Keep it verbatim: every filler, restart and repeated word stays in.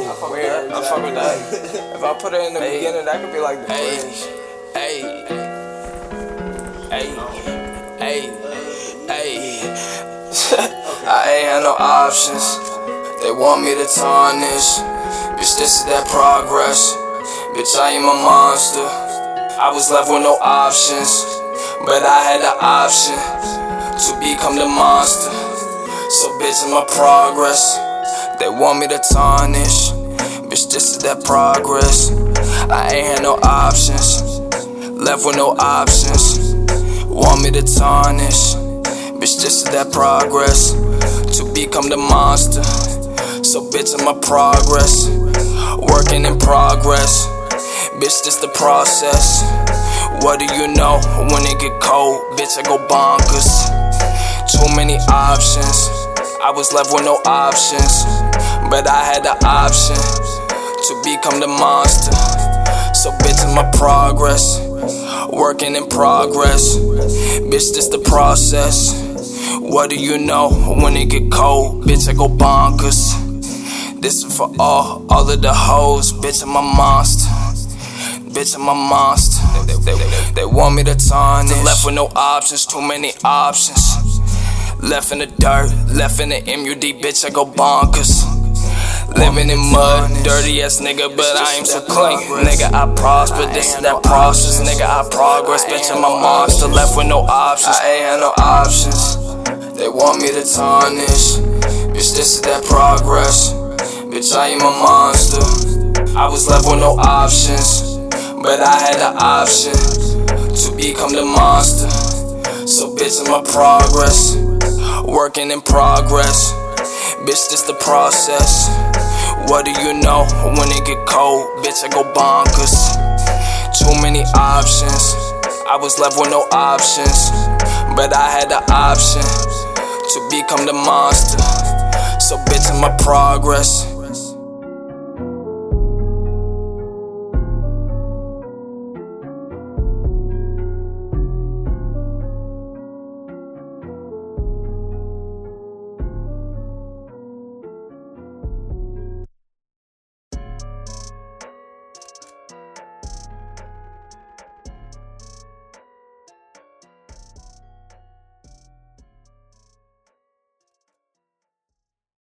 know where. I fuck with that. If I put it in the ay. beginning, that could be like the bridge. Hey, hey, hey, hey. I ain't had no options. They want me to tarnish. Bitch, this is that progress. Bitch, I am a monster. I was left with no options, but I had the option to become the monster. So bitch, I'm a progress. They want me to tarnish. Bitch, this is that progress. I ain't had no options. Left with no options. Want me to tarnish. Bitch, this is that progress. To become the monster. So bitch, I'm a progress. Working in progress. Bitch, this the process. What do you know when it get cold? Bitch, I go bonkers. Too many options. I was left with no options, but I had the option to become the monster. So bitch, I'm a progress. Working in progress. Bitch, this the process. What do you know when it get cold? Bitch, I go bonkers. This is for all, all of the hoes. Bitch, I'm a monster. Bitch, I'm a monster. They, they, they, they want me to tarnish. Left with no options, too many options. Left in the dirt, left in the M U D, bitch, I go bonkers. Living in mud, dirty ass nigga, but I ain't so clean. Nigga, I prosper, this is that process. Nigga, I progress, bitch, I'm a monster. Left with no options. I ain't had no options. They want me to tarnish. Bitch, this is that progress. Bitch, I am a monster. I was left with no options, but I had the option to become the monster. So bitch, I'm a progress. Working in progress. Bitch, this the process. What do you know when it get cold? Bitch, I go bonkers. Too many options. I was left with no options, but I had the option to become the monster. So bitch, I'm a progress.